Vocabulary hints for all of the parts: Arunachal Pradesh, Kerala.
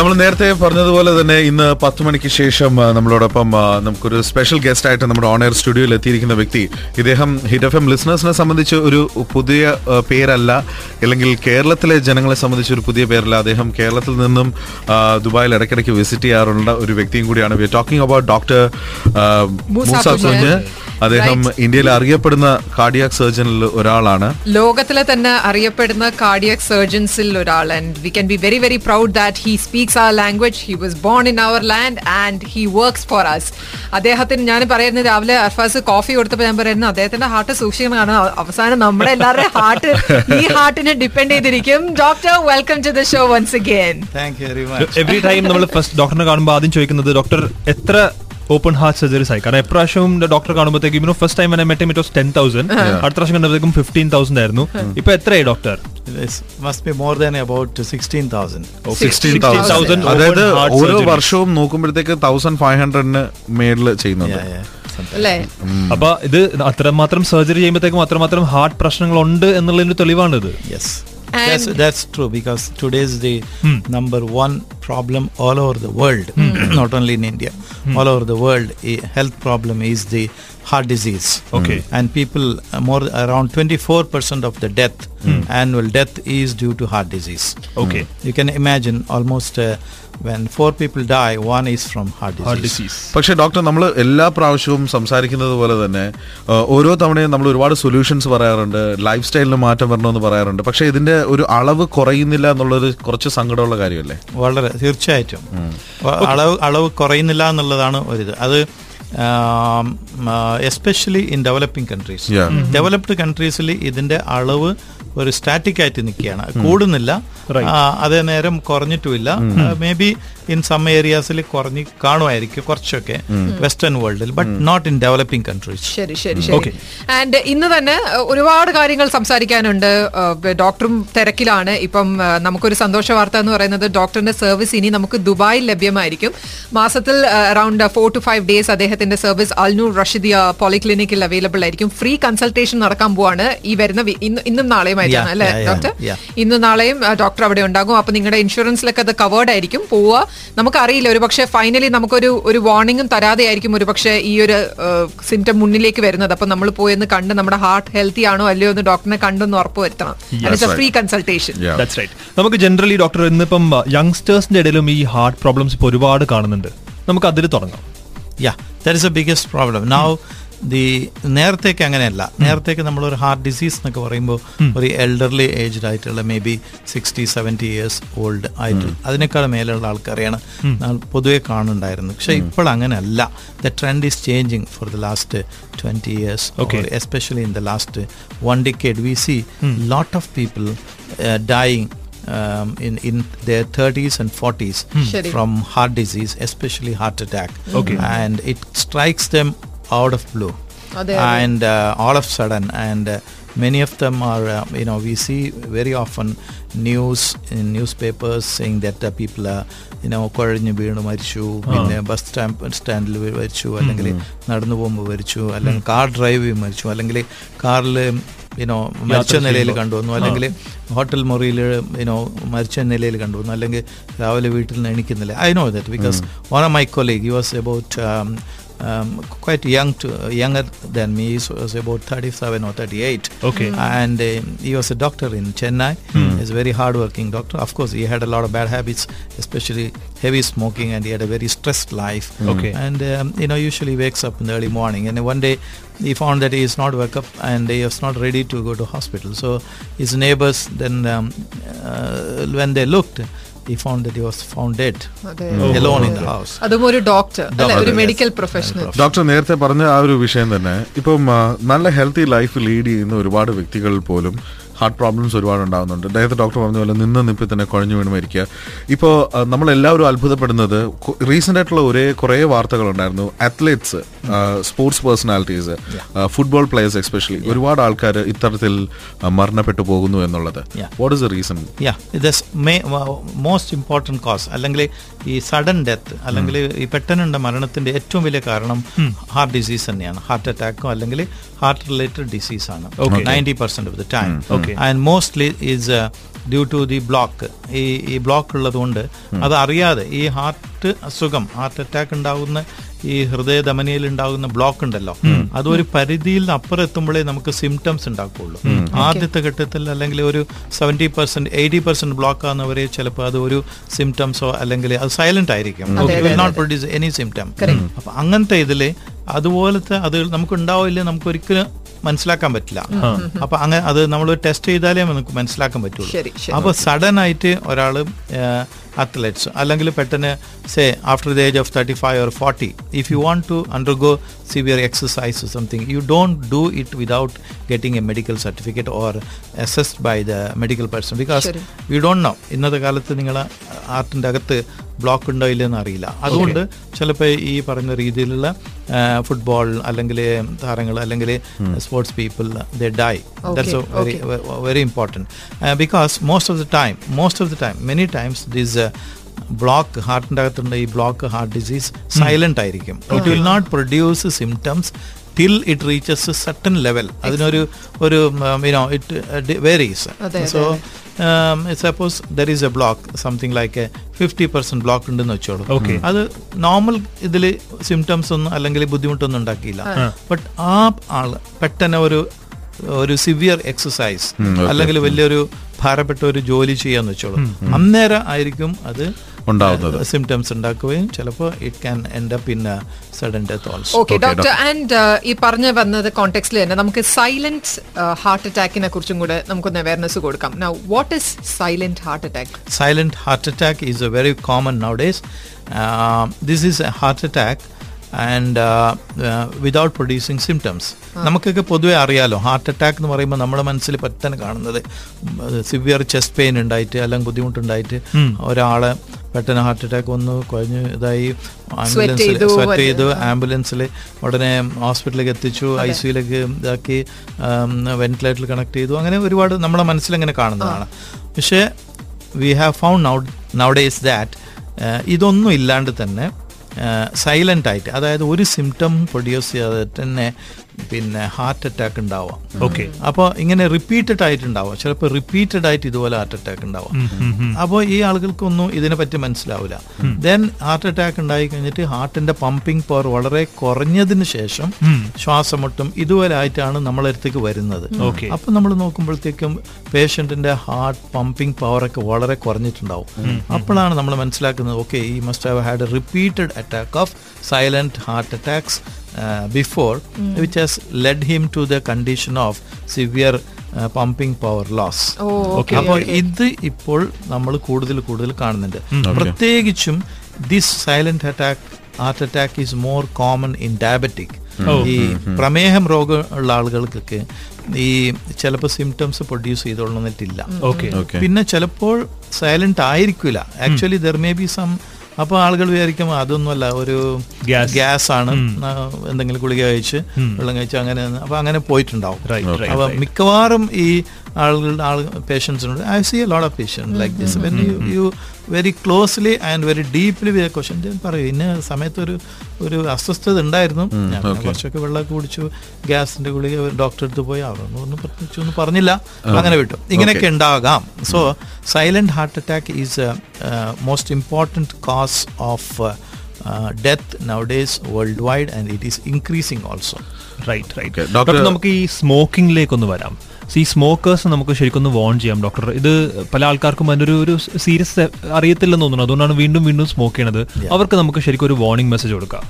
നമ്മൾ നേരത്തെ പറഞ്ഞതുപോലെ തന്നെ ഇന്ന് 10 മണിക്ക് ശേഷം നമ്മളോടൊപ്പം നമുക്കൊരു സ്പെഷ്യൽ ഗസ്റ്റ് ആയിട്ട് നമ്മുടെ ഓൺ എയർ സ്റ്റുഡിയോയിൽ എത്തിയിരിക്കുന്ന വ്യക്തി, ഇദ്ദേഹം ഹിറ്റ് എഫ് എം ലിസണേഴ്സിനെ സംബന്ധിച്ച് ഒരു പുതിയ പേരല്ല, അല്ലെങ്കിൽ കേരളത്തിലെ ജനങ്ങളെ സംബന്ധിച്ച് ഒരു പുതിയ പേരല്ല. അദ്ദേഹം കേരളത്തിൽ നിന്നും ദുബായിൽ ഇടയ്ക്കിടയ്ക്ക് വിസിറ്റ് ചെയ്യാറുള്ള ഒരു വ്യക്തിയും കൂടിയാണ്. We are talking about doctor Moosa Kunju. അദ്ദേഹം ഇന്ത്യയിൽ അറിയപ്പെടുന്ന കാർഡിയാക് സർജനിൽ ഒരാളാണ്, ലോകത്തിലെ തന്നെ അറിയപ്പെടുന്ന കാർഡിയാക് സർജൻസിൽ ഒരാൾ. And we can be very very proud that he speaks our language, he was born in our land and he works for us. അദ്ദേഹത്തിന് ഞാൻ പറയുന്നത്, രാവിലെ അർഫാസ് കോഫി കൊടുത്തപ്പോൾ ഞാൻ പറയുന്നത് അദ്ദേഹത്തിന്റെ ഹാർട്ട് സൂക്ഷിക്കണമെന്നാണ്. അവസാനം നമ്മുടെ എല്ലാവരുടെയും ഹാർട്ട് ഈ ഹാർട്ടിനെ ഡിപ്പെൻഡ് ചെയ്തിരിക്കും. Doctor, welcome to the show once again. Thank you very much. Every time നമ്മൾ ഫസ്റ്റ് ഡോക്ടറിനെ കാണുമ്പോൾ ആദ്യം ചോദിക്കുന്നത്, ഡോക്ടർ എത്ര ഓപ്പൺ ഹാർട്ട് സർജറീസ് ആയി? കാരണം എപ്രാവശ്യം ഡോക്ടർ കാണുമ്പോഴത്തേക്കും, you know first time when I met him it was 10,000, അടുത്ത പ്രാവശ്യം കണ്ടപ്പോഴത്തേക്കും 15,000 ആയിരുന്നു. ഇപ്പൊ എത്രയായി doctor? This must be more than about 16,000. Okay. 16,000. അതായത് ഓരോ വർഷവും നോക്കുമ്പോഴത്തേക്ക് 1,500 മേളിൽ ചെയ്യുന്നുണ്ട്. അപ്പൊ ഇത് അത്രമാത്രം സർജറി ചെയ്യുമ്പോഴത്തേക്കും അത്രമാത്രം ഹാർട്ട് പ്രശ്നങ്ങളുണ്ട് എന്നുള്ളതിന്റെ തെളിവാണിത്. That's true, because today is the number one problem all over the world, not only in India, all over the world. A health problem is the heart disease. Okay. And people, more around 24% of the death, annual death is due to heart disease. Okay. You can imagine almost when 4 people die, one is from heart disease. പക്ഷേ doctor, നമ്മൾ എല്ലാ പ്രാവശ്യവും സംസാരിക്കുന്നത് പോലെ തന്നെ ഓരോ തവണയും നമ്മൾ ഒരുപാട് സൊല്യൂഷൻസ് പറയാറുണ്ട്, ലൈഫ് സ്റ്റൈലിന് മാറ്റം വരണമെന്ന് പറയാറുണ്ട്. പക്ഷേ ഇതിന്റെ ഒരു അളവ് കുറയുന്നില്ല എന്നുള്ളത് കുറച്ച് സങ്കടമുള്ള കാര്യമല്ലേ? വളരെ, തീർച്ചയായിട്ടും അളവ് കുറയുന്നില്ല എന്നുള്ളതാണ് ഒരിത്. അത് especially in developing countries, developed കൺട്രീസിൽ ഇതിന്റെ അളവ് ഒരു സ്റ്റാറ്റിക് ആയിട്ട് നിൽക്കുകയാണ്, കൂടുന്നില്ല, അതേ നേരം കുറഞ്ഞിട്ടുമില്ല. മേ ബി ഇൻ സം ഏരിയാസിൽ കുറഞ്ഞ് കാണുമായിരിക്കും കുറച്ചൊക്കെ വെസ്റ്റേൺ വേൾഡിൽ, but not in developing countries. ശരി ശരി ശരി. ആൻഡ് ഇന്ന് തന്നെ ഒരുപാട് കാര്യങ്ങൾ സംസാരിക്കാനുണ്ട്. ഡോക്ടറും തിരക്കിലാണ്. ഇപ്പം നമുക്കൊരു സന്തോഷ വാർത്ത എന്ന് പറയുന്നത്, ഡോക്ടറിന്റെ സർവീസ് ഇനി നമുക്ക് ദുബായിൽ ലഭ്യമായിരിക്കും. മാസത്തിൽ അറൌണ്ട് 4 to 5 days അദ്ദേഹത്തിന്റെ സർവീസ് അൽനൂർ റഷിദിയ പോളിക്ലിനിക്കിൽ അവൈലബിൾ ആയിരിക്കും. ഫ്രീ കൺസൾട്ടേഷൻ നടക്കാൻ പോവാണ് ഈ വരുന്ന ഇന്നും നാളെയും ആയിട്ടാണ് അല്ലെ ഡോക്ടർ? ഇന്നും നാളെയും ഡോക്ടർ അവിടെ ഉണ്ടാകും. അപ്പൊ നിങ്ങളുടെ ഇൻഷുറൻസിലൊക്കെ അത് കവേർഡ് ആയിരിക്കും. പോവുക, നമുക്കറിയില്ല, ഒരു പക്ഷേ ഫൈനലി നമുക്കൊരു വാർണിംഗും തരാതെ ആയിരിക്കും ഒരു പക്ഷേ ഈ ഒരു സിംറ്റം മുന്നിലേക്ക് വരുന്നത്. അപ്പൊ നമ്മൾ പോയെന്ന് കണ്ട് നമ്മുടെ ഹാർട്ട് ഹെൽത്തി ആണോ അല്ലയോ എന്ന് ഡോക്ടറിനെ കണ്ടെന്ന് ഉറപ്പുവരുത്തണം. Free consultation. നമുക്ക് ജനറലി ഡോക്ടർ ഇന്നിപ്പം യങ്സ്റ്റേഴ്സിന്റെ ഇടയിലും ഈ ഹാർട്ട് പ്രോബ്ലംസ് ഇപ്പൊ ഒരുപാട് കാണുന്നുണ്ട്, നമുക്ക് അതിൽ തുടങ്ങാം. Yeah, that is the biggest problem now. നേരത്തേക്ക് അങ്ങനെയല്ല. നേരത്തേക്ക് നമ്മളൊരു ഹാർട്ട് ഡിസീസ് എന്നൊക്കെ പറയുമ്പോൾ ഒരു എൽഡർലി ഏജ്ഡ് ആയിട്ടുള്ള മേ ബി 60-70 years ഓൾഡ് ആയിട്ടുള്ള അതിനേക്കാൾ മേലുള്ള ആൾക്കാരെയാണ് പൊതുവെ കാണുന്നുണ്ടായിരുന്നത്. പക്ഷേ ഇപ്പോൾ അങ്ങനെയല്ല. The trend is changing for the last 20 years, especially in the last 1 decade. We see lot of people dying in their 30s and 40s from heart disease, especially heart attack. And it strikes them out of blue and all of a sudden, and many of them are we see very often news in newspapers saying that people are കുഴഞ്ഞു വീണ് മരിച്ചു, പിന്നെ bus സ്റ്റാൻഡിൽ മരിച്ചു, അല്ലെങ്കിൽ നടന്നു പോകുമ്പോൾ മരിച്ചു, അല്ലെങ്കിൽ കാർ ഡ്രൈവ് ചെയ്ത് മരിച്ചു, അല്ലെങ്കിൽ കാറിൽ മരിച്ച നിലയിൽ കണ്ടുവന്നു, അല്ലെങ്കിൽ ഹോട്ടൽ മുറിയിൽ മരിച്ച നിലയിൽ കണ്ടുവന്നു, അല്ലെങ്കിൽ രാവിലെ വീട്ടിൽ നിന്ന് എണീക്കുന്നില്ല. I know that because one of my colleague, he was about quite young, younger than me. He was about 37 or 38. Okay. And he was a doctor in Chennai. He's a very hard-working doctor. Of course, he had a lot of bad habits, especially heavy smoking, and he had a very stressed life. Okay. And usually wakes up in the early morning. And one day, he found that he is not wake up and he was not ready to go to hospital. So his neighbors then, when they looked, he found that he was found dead alone in the house. അതും ഒരു doctor, ഒരു medical professional. Doctor നേരത്തെ പറഞ്ഞ ആ ഒരു വിഷയം തന്നെ, ഇപ്പം നല്ല ഹെൽത്തി ലൈഫ് ലീഡ് ചെയ്യുന്ന ഒരുപാട് വ്യക്തികൾ പോലും ഹാർട്ട് പ്രോബ്ലംസ് ഒരുപാട് ഉണ്ടാകുന്നുണ്ട്. നേരത്തെ ഡോക്ടർ പറഞ്ഞതുപോലെ നിന്ന് നിപ്പിൽ തന്നെ കുഴഞ്ഞു വീണ് മരിക്കുക. ഇപ്പോൾ നമ്മളെല്ലാവരും അത്ഭുതപ്പെടുന്നത്, റീസെൻ്റ് ആയിട്ടുള്ള കുറേ വാർത്തകളുണ്ടായിരുന്നു. Athletes, sports personalities, football players especially ഒരുപാട് ആൾക്കാർ ഇത്തരത്തിൽ മരണപ്പെട്ടു പോകുന്നു എന്നുള്ളത്. What is the reason? Most important cause, അല്ലെങ്കിൽ ഈ സഡൻ ഡെത്ത്, അല്ലെങ്കിൽ ഈ പെട്ടെന്നുള്ള മരണത്തിൻ്റെ ഏറ്റവും വലിയ കാരണം ഹാർട്ട് ഡിസീസ് തന്നെയാണ്. ഹാർട്ട് അറ്റാക്കോ അല്ലെങ്കിൽ ഹാർട്ട് റിലേറ്റഡ് ഡിസീസാണ് 90% of the time. And mostly is due to the block, ഈ ബ്ലോക്ക് ഉള്ളതുകൊണ്ട് അത് അറിയാതെ ഈ ഹാർട്ട് അസുഖം, ഹാർട്ട് അറ്റാക്ക് ഉണ്ടാകുന്ന ഈ ഹൃദയ ധമനിയിൽ ഉണ്ടാകുന്ന ബ്ലോക്ക് ഉണ്ടല്ലോ, അത് ഒരു പരിധിയിൽ അപ്പുറം എത്തുമ്പോഴേ നമുക്ക് സിംറ്റംസ് ഉണ്ടാക്കുകയുള്ളൂ. ആദ്യത്തെ ഘട്ടത്തിൽ അല്ലെങ്കിൽ ഒരു 70% 80% ബ്ലോക്ക് ആകുന്നവരെ ചിലപ്പോൾ അത് ഒരു സിംറ്റംസോ അല്ലെങ്കിൽ അത് സൈലന്റ് ആയിരിക്കും, will not produce any symptom. അപ്പം അങ്ങനത്തെ ഇതിൽ അതുപോലത്തെ അത് നമുക്ക് ഉണ്ടാവില്ല, നമുക്ക് ഒരിക്കലും മനസ്സിലാക്കാൻ പറ്റില്ല. അപ്പൊ അങ്ങനെ അത് നമ്മൾ ടെസ്റ്റ് ചെയ്താലേ നമുക്ക് മനസ്സിലാക്കാൻ പറ്റുള്ളൂ. അപ്പൊ സഡൻ ആയിട്ട് ഒരാൾ അത്ലറ്റ്സ് അല്ലെങ്കിൽ പെട്ടെന്ന് say after the age of 35 or 40 if you want to undergo severe exercise something you don't do it without getting a medical certificate or assessed by the medical person because we don't know. ഇന്നത്തെ കാലത്ത് നിങ്ങൾ ഹാർട്ടിൻ്റെ അകത്ത് block ഉണ്ടോ ഇല്ലെന്ന് അറിയില്ല. അതുകൊണ്ട് ചിലപ്പോൾ ഈ പറഞ്ഞ രീതിയിലുള്ള ഫുട്ബോൾ അല്ലെങ്കിൽ താരങ്ങൾ അല്ലെങ്കിൽ sports people they die. That's very very important because most of the time many times this block ഹാർട്ടിൻ്റെ അകത്തുള്ള ഈ ബ്ലോക്ക് ഹാർട്ട് ഡിസീസ് സൈലൻ്റ് ആയിരിക്കും. It will not produce symptoms till it reaches a certain level. Adinoru you know it varies. So suppose there is a block something like a 50% block undennu vecholu, adu normal idile symptoms onnu allengile buddhimuttonnu undakilla, but aal pettana ഒരു severe exercise അല്ലെങ്കിൽ വലിയൊരു ഭാരപ്പെട്ട ഒരു ജോലി ചെയ്യാന്ന് വെച്ചോളൂ, അന്നേരം ആയിരിക്കും അത് ഉണ്ടാവുന്നത്, സിംറ്റംസ് ഉണ്ടാക്കുകയും ചിലപ്പോൾ it can end up in sudden death also. Okay doctor, and ഈ പറഞ്ഞു വന്നത് കോണ്ടെക്സ്റ്റിൽ തന്നെ നമുക്ക് സൈലന്റ് ഹാർട്ട് അറ്റാക്കിനെ കുറിച്ചും കൂടെ നമുക്കൊന്ന് അവയർനെസ് കൊടുക്കാം. Now what is silent heart attack? Silent heart attack is a very common nowadays. This is a heart attack and without producing symptoms. നമുക്കൊക്കെ പൊതുവെ അറിയാലോ ഹാർട്ട് അറ്റാക്ക് എന്ന് പറയുമ്പോൾ നമ്മുടെ മനസ്സിൽ പെട്ടെന്ന് കാണുന്നത് സിവിയർ ചെസ്റ്റ് പെയിൻ ഉണ്ടായിട്ട് അല്ലെങ്കിൽ ബുദ്ധിമുട്ടുണ്ടായിട്ട് ഒരാളെ പെട്ടെന്ന് ഹാർട്ട് അറ്റാക്ക് വന്നു കുഴഞ്ഞു ഇതായി സ്വെറ്റ് ചെയ്തു ആംബുലൻസിൽ ഉടനെ ഹോസ്പിറ്റലിലേക്ക് എത്തിച്ചു, ഐ സിയിലേക്ക് ഇതാക്കി വെന്റിലേറ്ററിൽ കണക്ട് ചെയ്തു, അങ്ങനെ ഒരുപാട് നമ്മുടെ മനസ്സിലിങ്ങനെ കാണുന്നതാണ്. പക്ഷേ we have found out nowadays that ഇതൊന്നും ഇല്ലാണ്ട് തന്നെ സൈലന്റ് ആയിട്ട്, അതായത് ഒരു സിംറ്റം പ്രൊഡ്യൂസ് ചെയ്യാതെ തന്നെ പിന്നെ ഹാർട്ട് അറ്റാക്ക് ഉണ്ടാവാം. ഓക്കെ, അപ്പോൾ ഇങ്ങനെ റിപ്പീറ്റഡ് ആയിട്ടുണ്ടാവാം, ചിലപ്പോൾ റിപ്പീറ്റഡ് ആയിട്ട് ഇതുപോലെ ഹാർട്ട് അറ്റാക്ക് ഉണ്ടാവാം. അപ്പോൾ ഈ ആളുകൾക്കൊന്നും ഇതിനെപ്പറ്റി മനസ്സിലാവില്ല. ദെൻ ഹാർട്ട് അറ്റാക്ക് ഉണ്ടായി കഴിഞ്ഞിട്ട് ഹാർട്ടിന്റെ പമ്പിങ് പവർ വളരെ കുറഞ്ഞതിന് ശേഷം ശ്വാസം മുട്ടും ഇതുപോലെ ആയിട്ടാണ് നമ്മളടുത്തേക്ക് വരുന്നത്. അപ്പം നമ്മൾ നോക്കുമ്പോഴത്തേക്കും പേഷ്യന്റിന്റെ ഹാർട്ട് പമ്പിങ് പവറൊക്കെ വളരെ കുറഞ്ഞിട്ടുണ്ടാവും. അപ്പോഴാണ് നമ്മൾ മനസ്സിലാക്കുന്നത് ഓക്കെ ഈ must have had a repeated attack of silent heart attacks before which has led him to the condition of severe pumping power loss. അപ്പോൾ ഇത് ഇപ്പോൾ നമ്മൾ കൂടുതൽ കാണുന്നുണ്ട്. പ്രത്യേകിച്ചും this silent attack heart attack is more common in diabetic. ഈ പ്രമേഹം രോഗം ഉള്ള ആളുകൾക്കൊക്കെ ഈ ചിലപ്പോൾ സിംറ്റംസ് പ്രൊഡ്യൂസ് ചെയ്തോളന്നിട്ടില്ല. പിന്നെ ചിലപ്പോൾ സൈലന്റ് ആയിരിക്കില്ല, actually there may be some. അപ്പോൾ ആളുകൾ വിചാരിക്കും അതൊന്നുമല്ല ഒരു ഗ്യാസാണ്, എന്തെങ്കിലും ഗുളിക കഴിച്ച് വെള്ളം കഴിച്ച് അങ്ങനെ അങ്ങനെ പോയിട്ടുണ്ടാവും. അപ്പോൾ മിക്കവാറും ഈ ആളുകളുടെ പേഷ്യൻസിനുണ്ട്. I see a lot of patients like this. When you very closely and very deeply with question പറയും ഇന്ന സമയത്ത് ഒരു അസ്വസ്ഥത ഉണ്ടായിരുന്നു, ഞാൻ കുറച്ചൊക്കെ വെള്ളമൊക്കെ കുടിച്ചു, ഗ്യാസിൻ്റെ ഗുളിക ഡോക്ടറെ അടുത്ത് പോയി അവരൊന്നും പ്രത്യേകിച്ച് ഒന്നും പറഞ്ഞില്ല, അങ്ങനെ വിട്ടു. ഇങ്ങനെയൊക്കെ ഉണ്ടാകാം. So silent heart attack is a most important cause of death nowadays worldwide and it is increasing also. Right. Doctor, നമുക്ക് ഈ സ്മോക്കിംഗിലേക്ക് ഒന്ന് വരാം. ഈ സ്മോക്കേഴ്സ് നമുക്ക് ശരിക്കും ഒന്ന് വാൺ ചെയ്യാം ഡോക്ടർ. ഇത് പല ആൾക്കാർക്കും അതിൻ്റെ ഒരു സീരിയസ് അറിയത്തില്ലെന്ന് തോന്നുന്നു, അതുകൊണ്ടാണ് വീണ്ടും സ്മോക്ക് ചെയ്യണത്. അവർക്ക് നമുക്ക് ശരിക്കും ഒരു വാർണിംഗ് മെസ്സേജ് കൊടുക്കാം.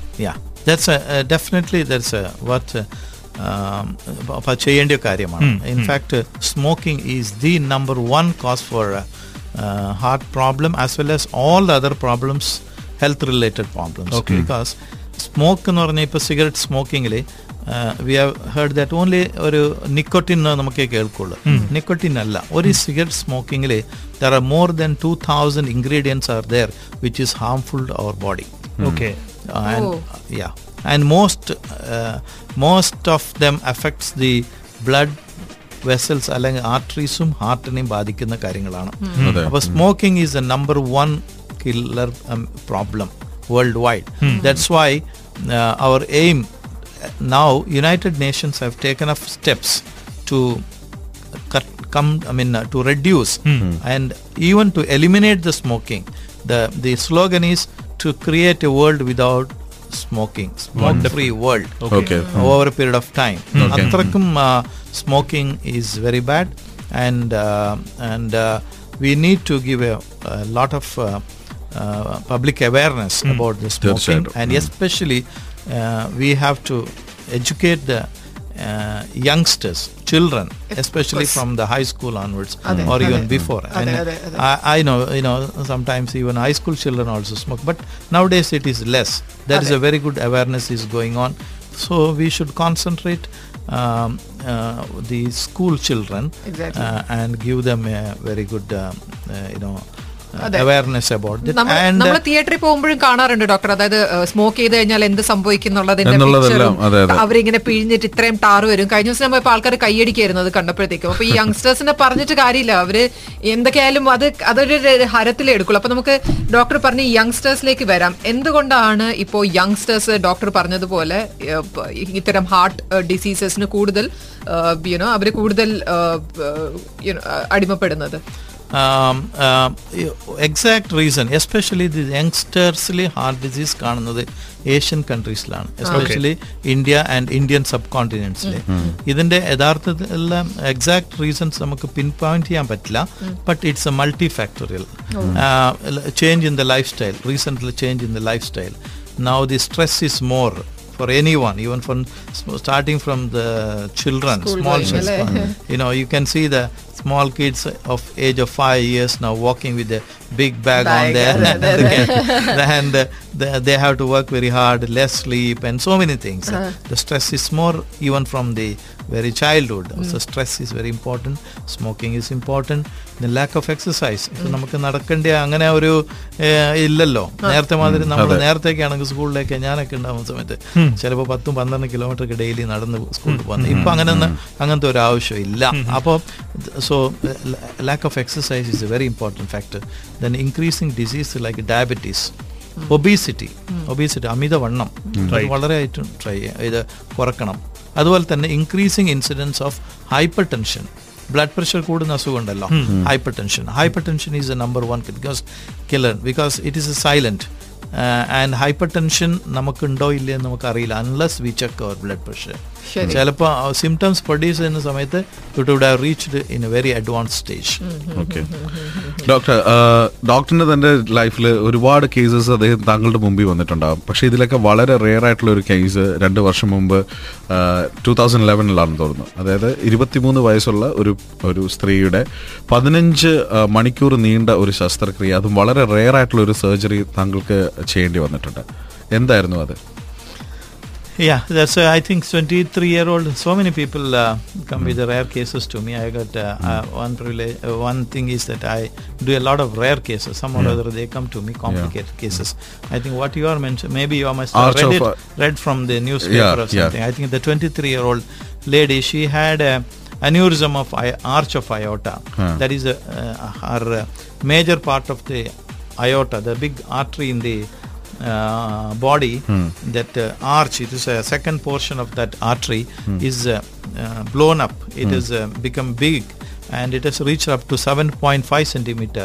ചെയ്യേണ്ട കാര്യമാണ്. In fact smoking is the number one cause for heart problem as well as all the other problems, health related problems. Because smoke nu parna ipo cigarette smoking le we have heard that only oru nicotine namukke kelkollu, nicotine alla oru cigarette smoking le there are more than 2000 ingredients are there which is harmful to our body. And most of them affects the blood vessels അല്ലെങ്കിൽ ആർട്ടറീസും ഹാർട്ടിനെയും ബാധിക്കുന്ന കാര്യങ്ങളാണ്. അപ്പോൾ smoking is a number one killer problem world wide. That's why our aim now United Nations have taken up steps to to reduce and even to eliminate the smoking. The slogan is to create a world without smoking, smoke-free world over a period of time. Atrakum smoking is very bad, and we need to give a lot of public awareness about the smoking, and especially we have to educate the youngsters, children, especially from the high school onwards, or even before. I know, sometimes even high school children also smoke, but nowadays it is less. There is a very good awareness is going on. So we should concentrate the school children and give them a very good, awareness about നമ്മൾ തിയേറ്ററിൽ പോകുമ്പോഴും കാണാറുണ്ട് doctor, അതായത് smoke ചെയ്ത് കഴിഞ്ഞാൽ എന്ത് സംഭവിക്കുന്നുള്ളതിന്റെ അവരിങ്ങനെ പിഴിഞ്ഞിട്ട് ഇത്രയും ടാറ് വരും. കഴിഞ്ഞ ദിവസം പോയപ്പോൾ ആൾക്കാർ കൈയടിക്കായിരുന്നത് കണ്ടപ്പോഴത്തേക്കും. അപ്പൊ ഈ യങ്സ്റ്റേഴ്സിനെ പറഞ്ഞിട്ട് കാര്യമില്ല, അവര് എന്തൊക്കെയായാലും അതൊരു ഹരത്തിലേ എടുക്കുള്ളൂ. അപ്പൊ നമുക്ക് ഡോക്ടർ പറഞ്ഞ് യങ്സ്റ്റേഴ്സിലേക്ക് വരാം. എന്തുകൊണ്ടാണ് ഇപ്പോൾ യങ്സ്റ്റേഴ്സ് ഡോക്ടർ പറഞ്ഞതുപോലെ ഇത്തരം ഹാർട്ട് ഡിസീസസിന് കൂടുതൽ അവര് കൂടുതൽ അടിമപ്പെടുന്നത്? Exact reason, especially the youngstersly heart disease കാണുന്നത് ഏഷ്യൻ കൺട്രീസിലാണ്, especially India and Indian sub കോണ്ടിനെൻസിൽ. ഇതിൻ്റെ യഥാർത്ഥത്തിലുള്ള എക്സാക്ട് റീസൺസ് നമുക്ക് പിൻ പോയിന്റ് ചെയ്യാൻ പറ്റില്ല, but it's a multifactorial change in the lifestyle. Recently change in the lifestyle, now the stress is more for anyone, even from starting from the children, small children. You can see the small kids of age of 5 years now walking with a big bag on their and they have to work very hard, less sleep and so many things. The stress is more even from the very childhood. So stress is very important, smoking is important, the lack of exercise. നമുക്ക് നടക്കേണ്ട അങ്ങനെ ഒരു ഇല്ലല്ലോ. നേരത്തെ മാതിരി നമ്മൾ നേരത്തേക്ക് ആണെങ്കിൽ സ്കൂളിലേക്ക് ഞാനൊക്കെ ഉണ്ടാകുന്ന സമയത്ത് ചിലപ്പോൾ 10-12 കിലോമീറ്ററൊക്കെ ഡെയിലി നടന്ന് സ്കൂളിൽ പോകുന്നത്. ഇപ്പം അങ്ങനത്തെ ഒരു ആവശ്യമില്ല. അപ്പോൾ so lack of exercise is a very important factor. Then increasing disease like diabetes, obesity അമിതവണ്ണം വളരെ ആയിട്ടും ഇത് കുറക്കണം. അതുപോലെ തന്നെ increasing incidence of hypertension, blood pressure കൂടുന്ന അസുഖമുണ്ടല്ലോ, hypertension is a number one killer because it is a silent. And hypertension നമുക്കുണ്ടോ ഇല്ലയെന്ന് നമുക്കറിയില്ല unless we check our blood pressure. ചിലപ്പോൾ സിംറ്റംസ് പ്രൊഡ്യൂസ് ചെയ്യുന്ന സമയത്ത് it would have reached in a very advance stage. Okay doctor, ഡോക്ടറിൻ്റെ തൻ്റെ ലൈഫിൽ ഒരുപാട് കേസസ് അദ്ദേഹം താങ്കളുടെ മുമ്പിൽ വന്നിട്ടുണ്ടാകും. പക്ഷേ ഇതിലൊക്കെ വളരെ റെയർ ആയിട്ടുള്ള ഒരു കേസ് 2 വർഷം മുമ്പ് 2011 തോന്നുന്നു. അതായത് 23 വയസ്സുള്ള ഒരു സ്ത്രീയുടെ 15 മണിക്കൂർ നീണ്ട ഒരു ശസ്ത്രക്രിയ, അതും വളരെ റെയർ ആയിട്ടുള്ള ഒരു സർജറി താങ്കൾക്ക് ചെയ്യേണ്ടി വന്നിട്ടുണ്ട്. എന്തായിരുന്നു അത്? Yeah, that's I think 23-year-old. So many people come with rare cases to me. I got one privilege. One thing is that I do a lot of rare cases. Some or other they come to me, complicated cases. I think what you are mentioned, maybe you must have read from the newspaper or something. I think the 23-year-old lady, she had an aneurysm of arch of aorta. That is her major part of the aorta, the big artery in the body. That arch, it is a second portion of that artery, is blown up. It has become big and it has reached up to 7.5 centimeter.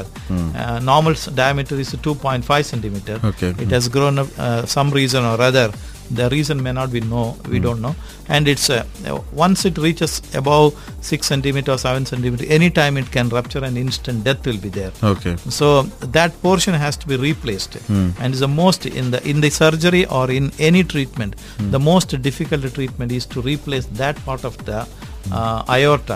Normal diameter is 2.5 centimeter. It has grown up some reason or other. The reason may not be known, we don't know. And it's once it reaches above 6 centimeter or 7 centimeter, any time it can rupture and instant death will be there. So that portion has to be replaced. And is the most in the surgery or in any treatment, the most difficult treatment is to replace that part of the aorta,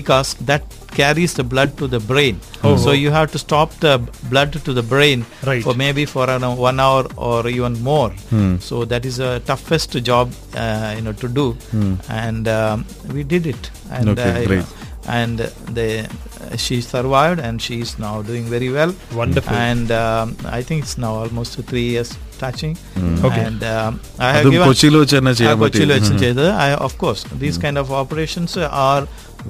because that carries the blood to the brain. So you have to stop the blood to the brain for maybe for 1 hour or even more. So that is a toughest job to do, and we did it, and and she survived and she is now doing very well. Wonderful. And I think it's now almost 3 years touching. And I have given Kochilo chena cheyada. I of course these kind of operations are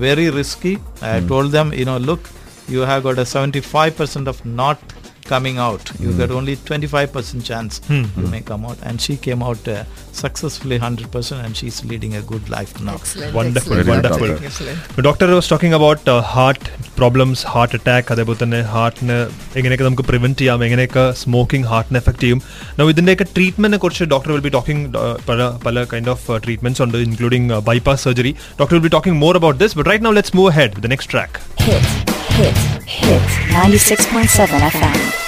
very risky. I told them, look, you have got a 75% of not coming out. You got only 25% chance you may come out. And she came out successfully 100%, and she's leading a good life now. Excellent, wonderful, excellent, wonderful. Excellent. The doctor was talking about heart problems, heart attack, അതേപോലെ തന്നെ ഹാർട്ടിന് എങ്ങനെയൊക്കെ നമുക്ക് prevent ചെയ്യാം, എങ്ങനെയൊക്കെ smoking ഹാർട്ടിന് effect ചെയ്യും. ഇതിൻ്റെയൊക്കെ ട്രീറ്റ്മെന്റിനെ കുറിച്ച് ഡോക്ടർ വിൽ ബി ടോക്കിംഗ്. പല കൈൻഡ് ഓഫ് ട്രീറ്റ്മെന്റ്സ് ഉണ്ട്, including bypass surgery. Doctor will be talking more about this, but right now let's move ahead with the next track. Hit 96.7 FM.